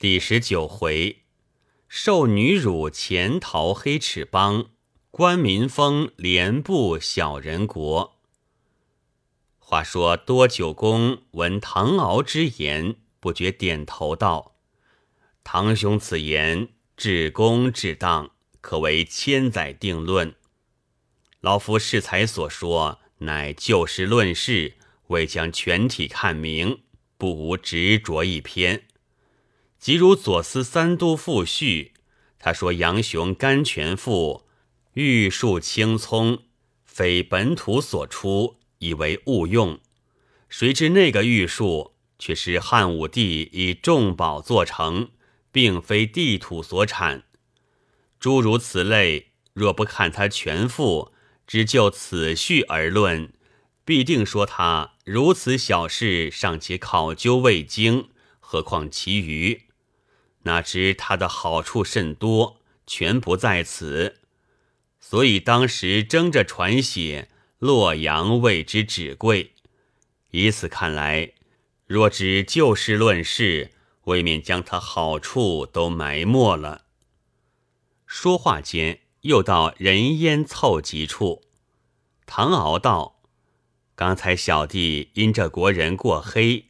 第19回，受女辱潜逃黑齿帮，官民封连部小人国。话说多九公闻唐敖之言，不觉点头道：“唐兄此言至公至当，可谓千载定论。劳夫适才所说，乃就事论事，未将全体看明，不无执着一篇。即如左司三都赋序，他说杨雄甘泉赋玉树青葱，非本土所出，以为误用。谁知那个玉树，却是汉武帝以重宝做成，并非地土所产。诸如此类，若不看他全赋，只就此序而论，必定说他如此小事尚且考究未精，何况其余？哪知他的好处甚多，全不在此。所以当时争着传写洛阳谓之纸贵。以此看来，若只就事论事，未免将他好处都埋没了。说话间，又到人烟凑集处。唐敖道：“刚才小弟因这国人过黑，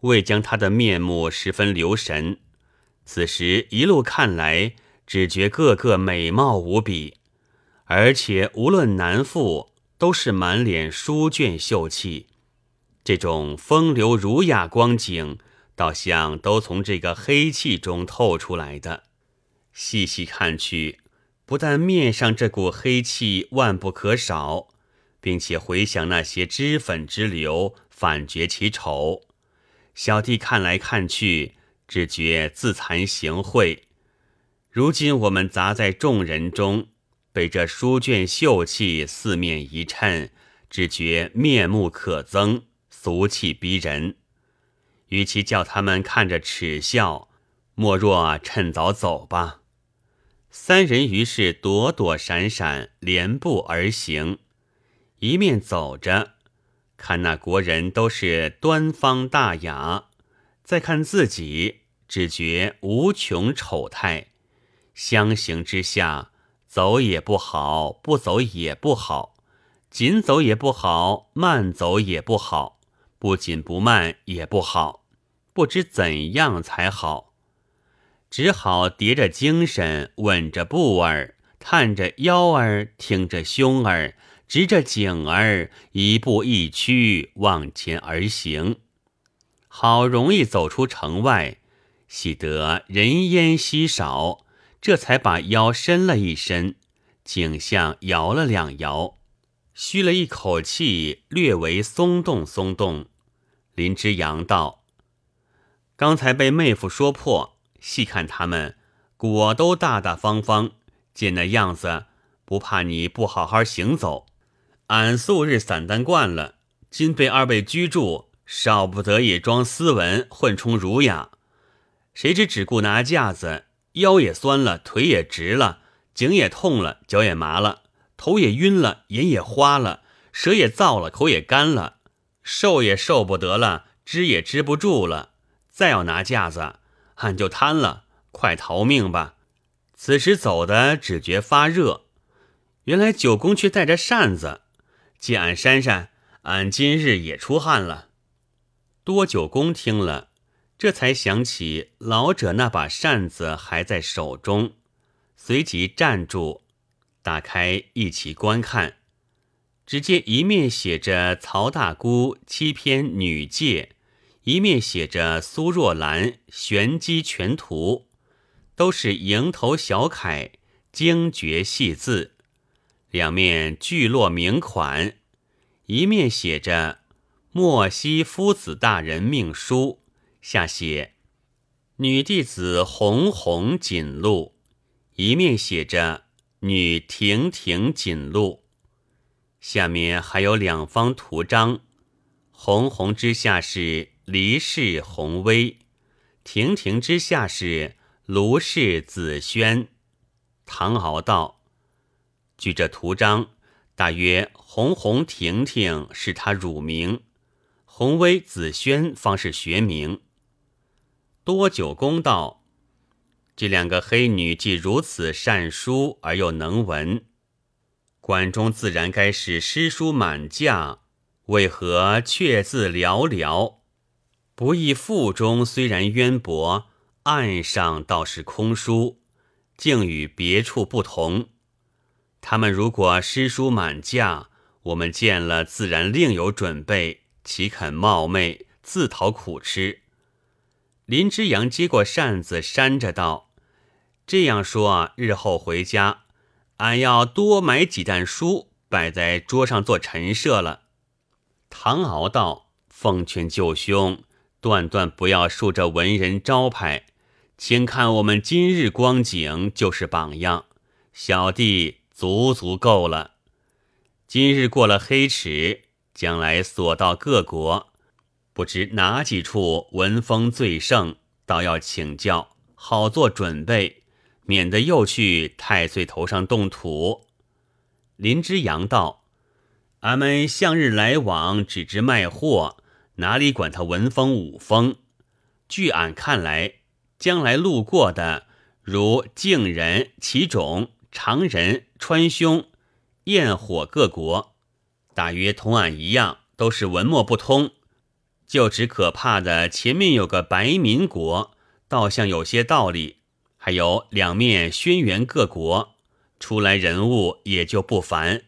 未将他的面目十分留神，此时一路看来，只觉个个美貌无比，而且无论男妇都是满脸书卷秀气，这种风流儒雅光景，倒像都从这个黑气中透出来的。细细看去，不但面上这股黑气万不可少，并且回想那些脂粉之流，反觉其丑。小弟看来看去，只觉自惭形秽。如今我们杂在众人中，被这书卷秀气四面一衬，只觉面目可憎，俗气逼人。与其叫他们看着耻笑，莫若趁早走吧。”三人于是躲躲闪闪，连步而行。一面走着，看那国人都是端方大雅，再看自己，只觉无穷丑态。相形之下，走也不好，不走也不好，紧走也不好，慢走也不好，不紧不慢也不好，不知怎样才好。只好叠着精神，稳着步儿，探着腰儿，挺着胸儿，直着颈儿，一步一趋往前而行。好容易走出城外，喜得人烟稀少，这才把腰伸了一伸，颈项摇了两摇，吁了一口气，略为松动松动。林之阳道：“刚才被妹夫说破，细看他们果都大大方方，见那样子，不怕你不好好行走。俺素日散淡惯了，今被二位拘住，少不得也装斯文，混充儒雅。谁知只顾拿架子，腰也酸了，腿也直了，颈也痛了，脚也麻了，头也晕了，眼也花了，舌也燥了，口也干了，受也受不得了，支也支不住了。再要拿架子，俺就瘫了，快逃命吧！”此时走的只觉发热，原来九公却带着扇子，借俺扇扇，俺今日也出汗了。多九公听了，这才想起老者那把扇子还在手中，随即站住，打开一起观看，只见一面写着曹大姑7篇女诫，一面写着苏若兰玄机全图，都是蝇头小楷，精绝细字，两面聚落名款。一面写着莫西夫子大人命书，下写女弟子红红锦录，一面写着女婷婷锦录，下面还有2方图章，红红之下是黎氏红威，婷婷之下是卢氏紫萱。唐敖道：“据这图章，大约红红婷婷是他乳名，红威紫萱方是学名。”多九公道：“这两个黑女既如此善书而又能文，管仲自然该是诗书满架，为何却字寥寥？不亦腹中虽然渊博，岸上倒是空疏，竟与别处不同。他们如果诗书满架，我们见了自然另有准备，岂肯冒昧自讨苦吃？林之阳接过扇子，扇着道：“这样说啊，日后回家，俺要多买几担书，摆在桌上做陈设了。”唐敖道：“奉劝舅兄，断断不要竖着文人招牌，请看我们今日光景就是榜样，小弟足足够了。今日过了黑池，将来所到各国，不知哪几处文风最盛，倒要请教，好做准备，免得又去太岁头上动土。”林之阳道：“俺们向日来往，只知卖货，哪里管他文风武风？据俺看来，将来路过的，如晋人、齐种、常人、川芎、燕火各国，大约同俺一样，都是文墨不通。就只可怕的前面有个白民国，倒像有些道理，还有两面轩辕各国，出来人物也就不凡。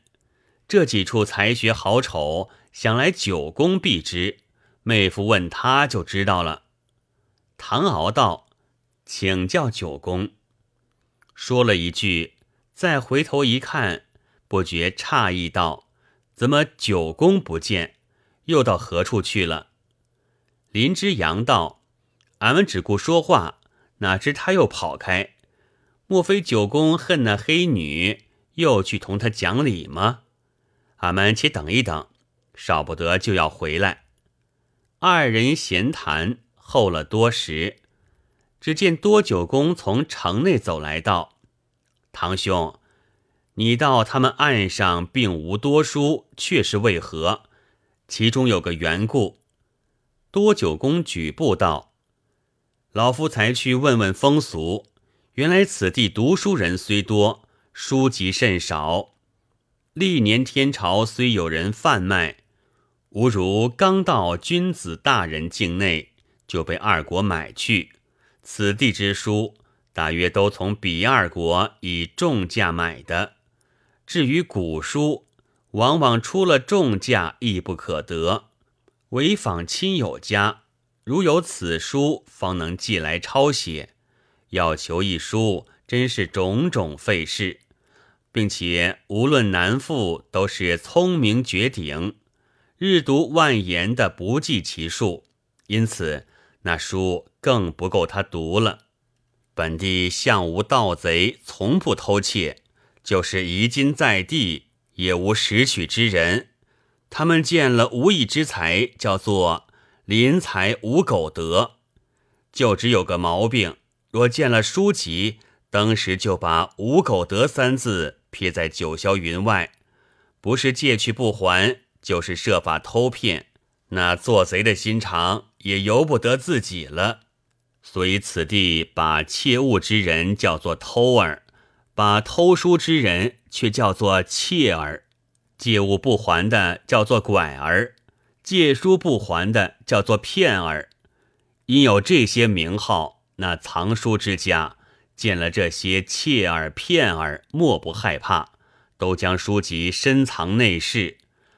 这几处才学好丑，想来九公必知，妹夫问他就知道了。”唐敖道：“请教九公。”说了一句，再回头一看，不觉诧异道：“怎么九公不见？又到何处去了？”林之阳道：“俺们只顾说话，哪知他又跑开，莫非九公恨那黑女，又去同他讲理吗？俺们且等一等，少不得就要回来。”二人闲谈，候了多时，只见多九公从城内走来道：“堂兄，你道他们岸上并无多书，却是为何？其中有个缘故。”多九公举步道：“老夫才去问问风俗，原来此地读书人虽多，书籍甚少。历年天朝虽有人贩卖，无如刚到君子大人境内，就被二国买去。此地之书，大约都从彼二国以重价买的。至于古书，往往出了重价亦不可得。唯访亲友家，如有此书，方能寄来抄写。要求一书，真是种种费事，并且无论男妇都是聪明绝顶，日读万言的不计其数，因此那书更不够他读了。本地向无盗贼，从不偷窃，就是遗金在地，也无拾取之人。他们见了无义之财，叫做临财无苟得。就只有个毛病，若见了书籍，当时就把无苟得三字撇在九霄云外，不是借去不还，就是设法偷骗，那做贼的心肠也由不得自己了。所以此地把窃物之人叫做偷儿，把偷书之人却叫做窃儿。借物不还的叫做拐儿，借书不还的叫做骗儿。因有这些名号，那藏书之家见了这些窃儿骗儿，莫不害怕，都将书籍深藏内室，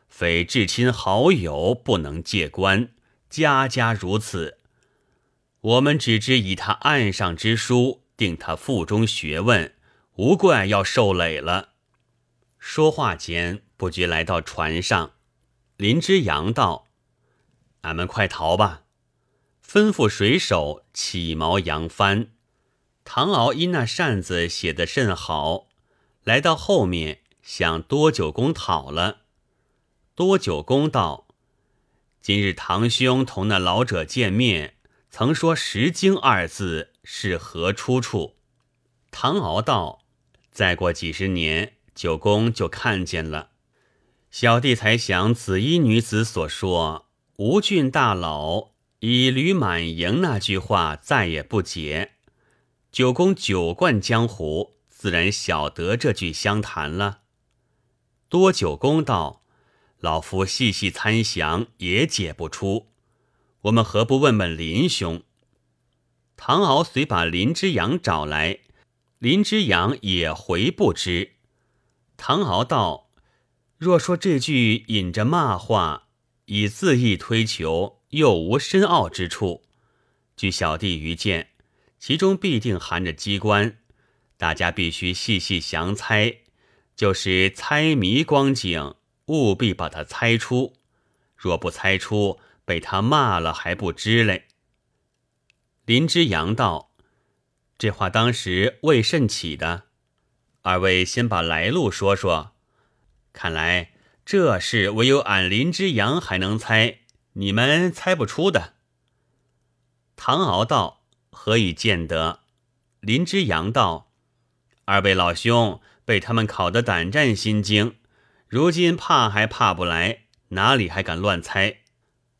非至亲好友不能借观，家家如此。我们只知以他岸上之书定他腹中学问，无怪要受累了。说话间，不觉来到船上。林之阳道：“俺们快逃吧！”吩咐水手起锚扬帆。唐敖因那扇子写得甚好，来到后面向多九公讨了。多九公道：“今日堂兄同那老者见面，曾说‘石经’二字，是何出处？”唐敖道：“再过几十年，九公就看见了。小弟才想紫衣女子所说‘吴郡大佬以驴满盈’那句话再也不解，九公久冠江湖，自然晓得这句相谈了。多九公道：老夫细细参详也解不出，我们何不问问林兄？唐敖遂把林之阳找来，林之阳也回不知。唐敖道：若说这句引着骂话，以字义推求，又无深奥之处。据小弟愚见，其中必定含着机关，大家必须细细详猜，就是猜谜光景，务必把它猜出。若不猜出，被他骂了还不知嘞。林之阳道：这话当时为甚起的？二位先把来路说说。看来这事唯有俺林之阳还能猜，你们猜不出的。唐敖道：何以见得？林之阳道：二位老兄被他们考得胆战心惊，如今怕还怕不来，哪里还敢乱猜？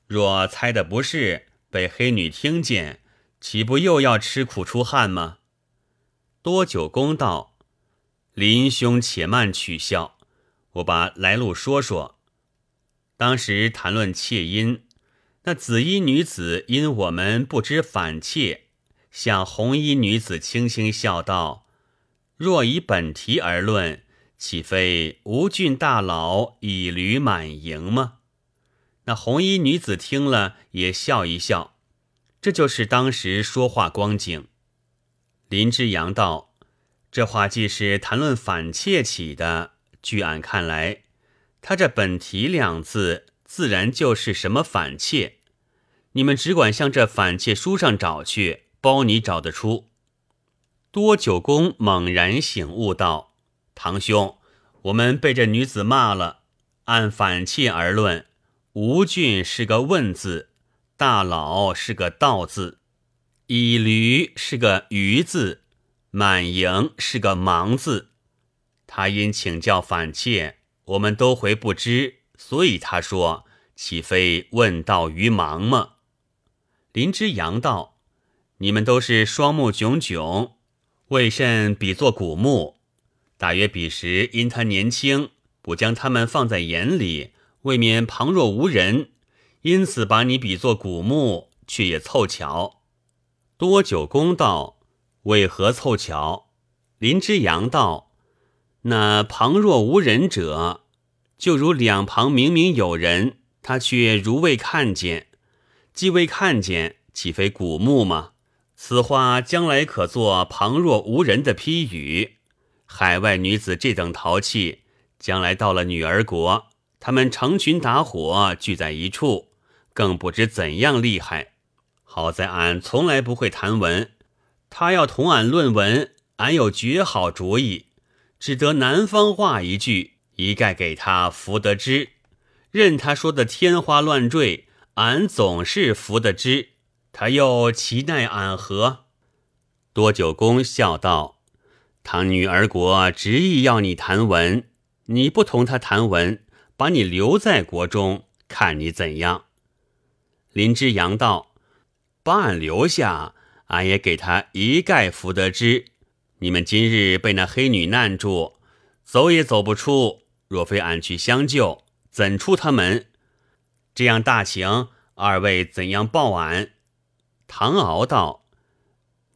若猜的不是，被黑女听见，岂不又要吃苦出汗吗？多久公道：林兄且慢取笑，我把来路说说。当时谈论妾因，那紫衣女子因我们不知反妾，向红衣女子轻轻笑道：若以本题而论，岂非吴郡大佬以驴满盈吗？那红衣女子听了也笑一笑。这就是当时说话光景。林之阳道：这话既是谈论反妾起的，据俺看来，他这本题两字自然就是什么反妾，你们只管向这反妾书上找去，包你找得出。多九公猛然醒悟道：堂兄，我们被这女子骂了，按反妾而论，吴郡是个问字，大佬是个道字，以驴是个鱼字，满盈是个盲字。他因请教反妾，我们都回不知，所以他说，岂非问道于盲吗？林之阳道：你们都是双目炯炯，为甚比作古墓？大约彼时因他年轻，不将他们放在眼里，未免旁若无人，因此把你比作古墓，却也凑巧。多久公道：为何凑巧？林之阳道：那旁若无人者，就如两旁明明有人，他却如未看见，既未看见，岂非古墓吗？此话将来可做旁若无人的批语。海外女子这等淘气，将来到了女儿国，他们成群打伙聚在一处，更不知怎样厉害。好在俺从来不会谈文，他要同俺论文，俺有绝好主意，只得南方话一句，一概给他服得知，任他说的天花乱坠，俺总是服得知，他又其奈俺何？多久公笑道：唐女儿国执意要你谈文，你不同他谈文，把你留在国中，看你怎样。林之阳道：把俺留下，俺也给他一概服得知。你们今日被那黑女难住，走也走不出，若非俺去相救，怎出他门？这样大情，二位怎样报俺？唐敖道：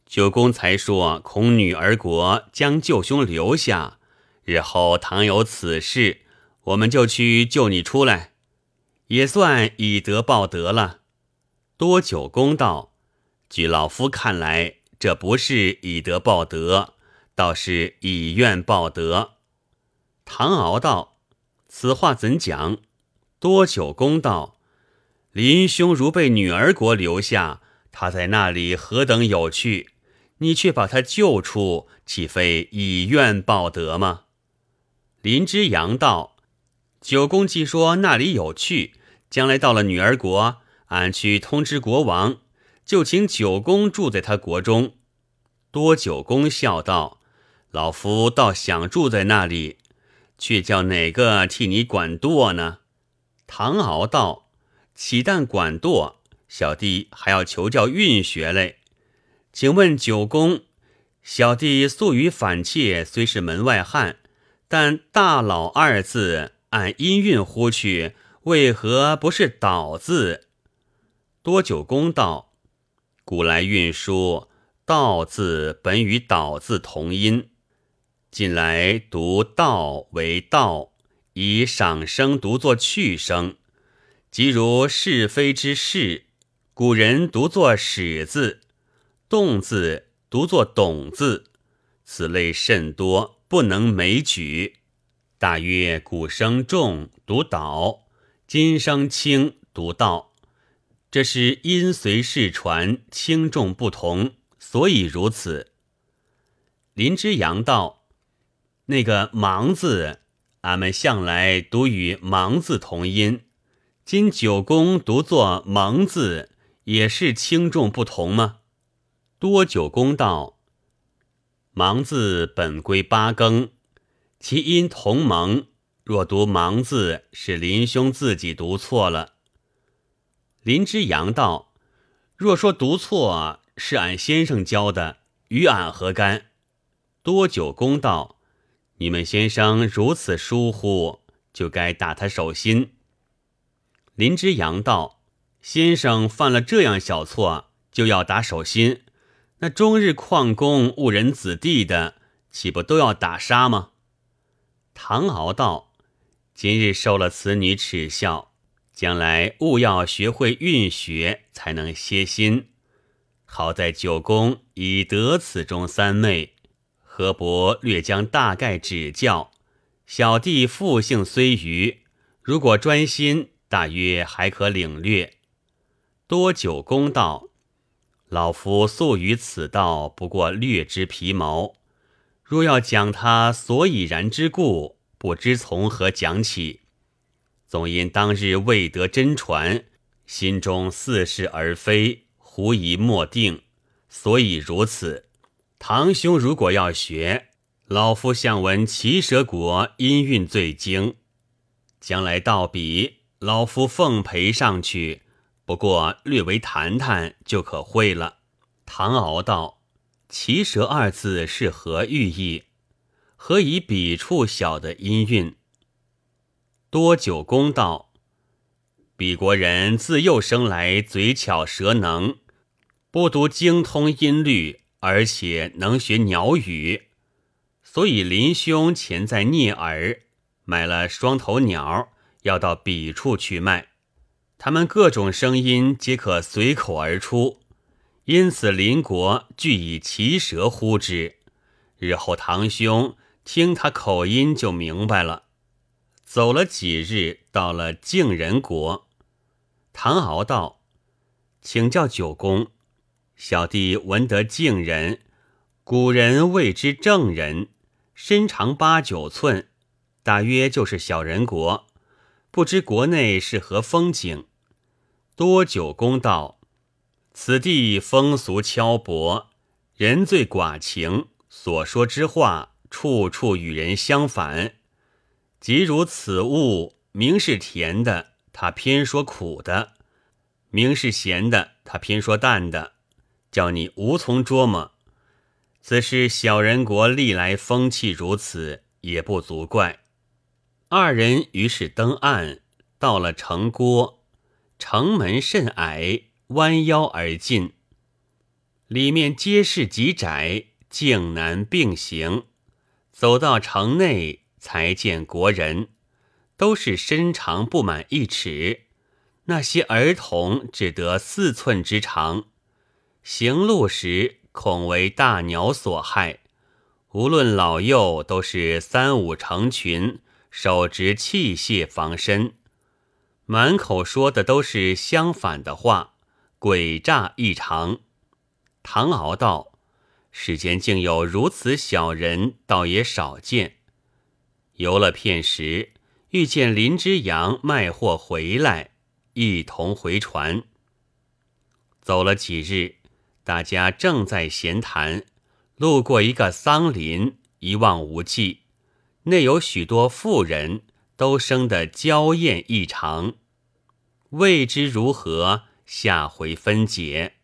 九公才说恐女儿国将舅兄留下，日后倘有此事，我们就去救你出来，也算以德报德了。多久公道：据老夫看来，这不是以德报德，倒是以怨报德。唐敖道：此话怎讲？多久公道：林兄如被女儿国留下，他在那里何等有趣，你却把他救出，岂非以怨报德吗？林之阳道：九公既说那里有趣，将来到了女儿国，俺去通知国王，就请九公住在他国中。多九公笑道：老夫倒想住在那里，却叫哪个替你管舵呢？唐敖道：岂但管舵，小弟还要求教运学嘞。请问九公，小弟素与反妾虽是门外汉，但大佬二字按音韵呼去，为何不是岛字？多久公道，古来运输道字本与岛字同音，近来读道为道，以赏声读作去声，即如是非之是，古人读作始字，动字读作懂字，此类甚多，不能枚举。大约古声重读岛，今声轻读道，这是因随世传，轻重不同，所以如此。林之阳道：那个盲字，俺们向来读与盲字同音，今九公读作蒙字，也是轻重不同吗？多九公道：盲字本归八更，其音同蒙，若读盲字，是林兄自己读错了。林之阳道：若说读错，是俺先生教的，与俺何干？多久公道：你们先生如此疏忽，就该打他手心。林之阳道：先生犯了这样小错，就要打手心，那终日旷工误人子弟的，岂不都要打杀吗？唐敖道：今日受了此女耻笑，将来务要学会运学，才能歇心。好在九公已得此中三昧，何伯略将大概指教。小弟复性虽愚，如果专心，大约还可领略。多九公道：老夫素于此道不过略知皮毛，若要讲他所以然之故，不知从何讲起。总因当日未得真传，心中似是而非，狐疑莫定，所以如此。堂兄如果要学，老夫向闻齐蛇国音韵最精，将来到彼，老夫奉陪上去，不过略为谈谈就可会了。唐敖道：齐蛇二字是何寓意？何以彼处小的音韵？多久公道：彼国人自幼生来嘴巧舌能，不独精通音律，而且能学鸟语，所以林兄前在聂耳买了双头鸟，要到彼处去卖，他们各种声音皆可随口而出，因此邻国俱以其舌呼之，日后堂兄听他口音就明白了。走了几日，到了敬人国。唐敖道：请教九公，小弟闻得敬人，古人谓之正人，身长8-9寸，大约就是小人国，不知国内是何风景？多九公道：此地风俗敲薄，人最寡情，所说之话处处与人相反，即如此物，明是甜的，他偏说苦的；明是咸的，他偏说淡的，叫你无从捉摸。此是小人国历来风气如此，也不足怪。二人于是登岸，到了城郭，城门甚矮，弯腰而进，里面街市极窄，径难并行。走到城内，才见国人都是身长不满1尺，那些儿童只得4寸之长，行路时恐为大鸟所害，无论老幼都是3-5成群，手执器械防身，满口说的都是相反的话，诡诈异常。唐敖道：世间竟有如此小人，倒也少见。游了片时，遇见林之阳卖货回来，一同回船。走了几日，大家正在闲谈，路过一个桑林，一望无际，内有许多妇人，都生得娇艳异常。未知如何，下回分解。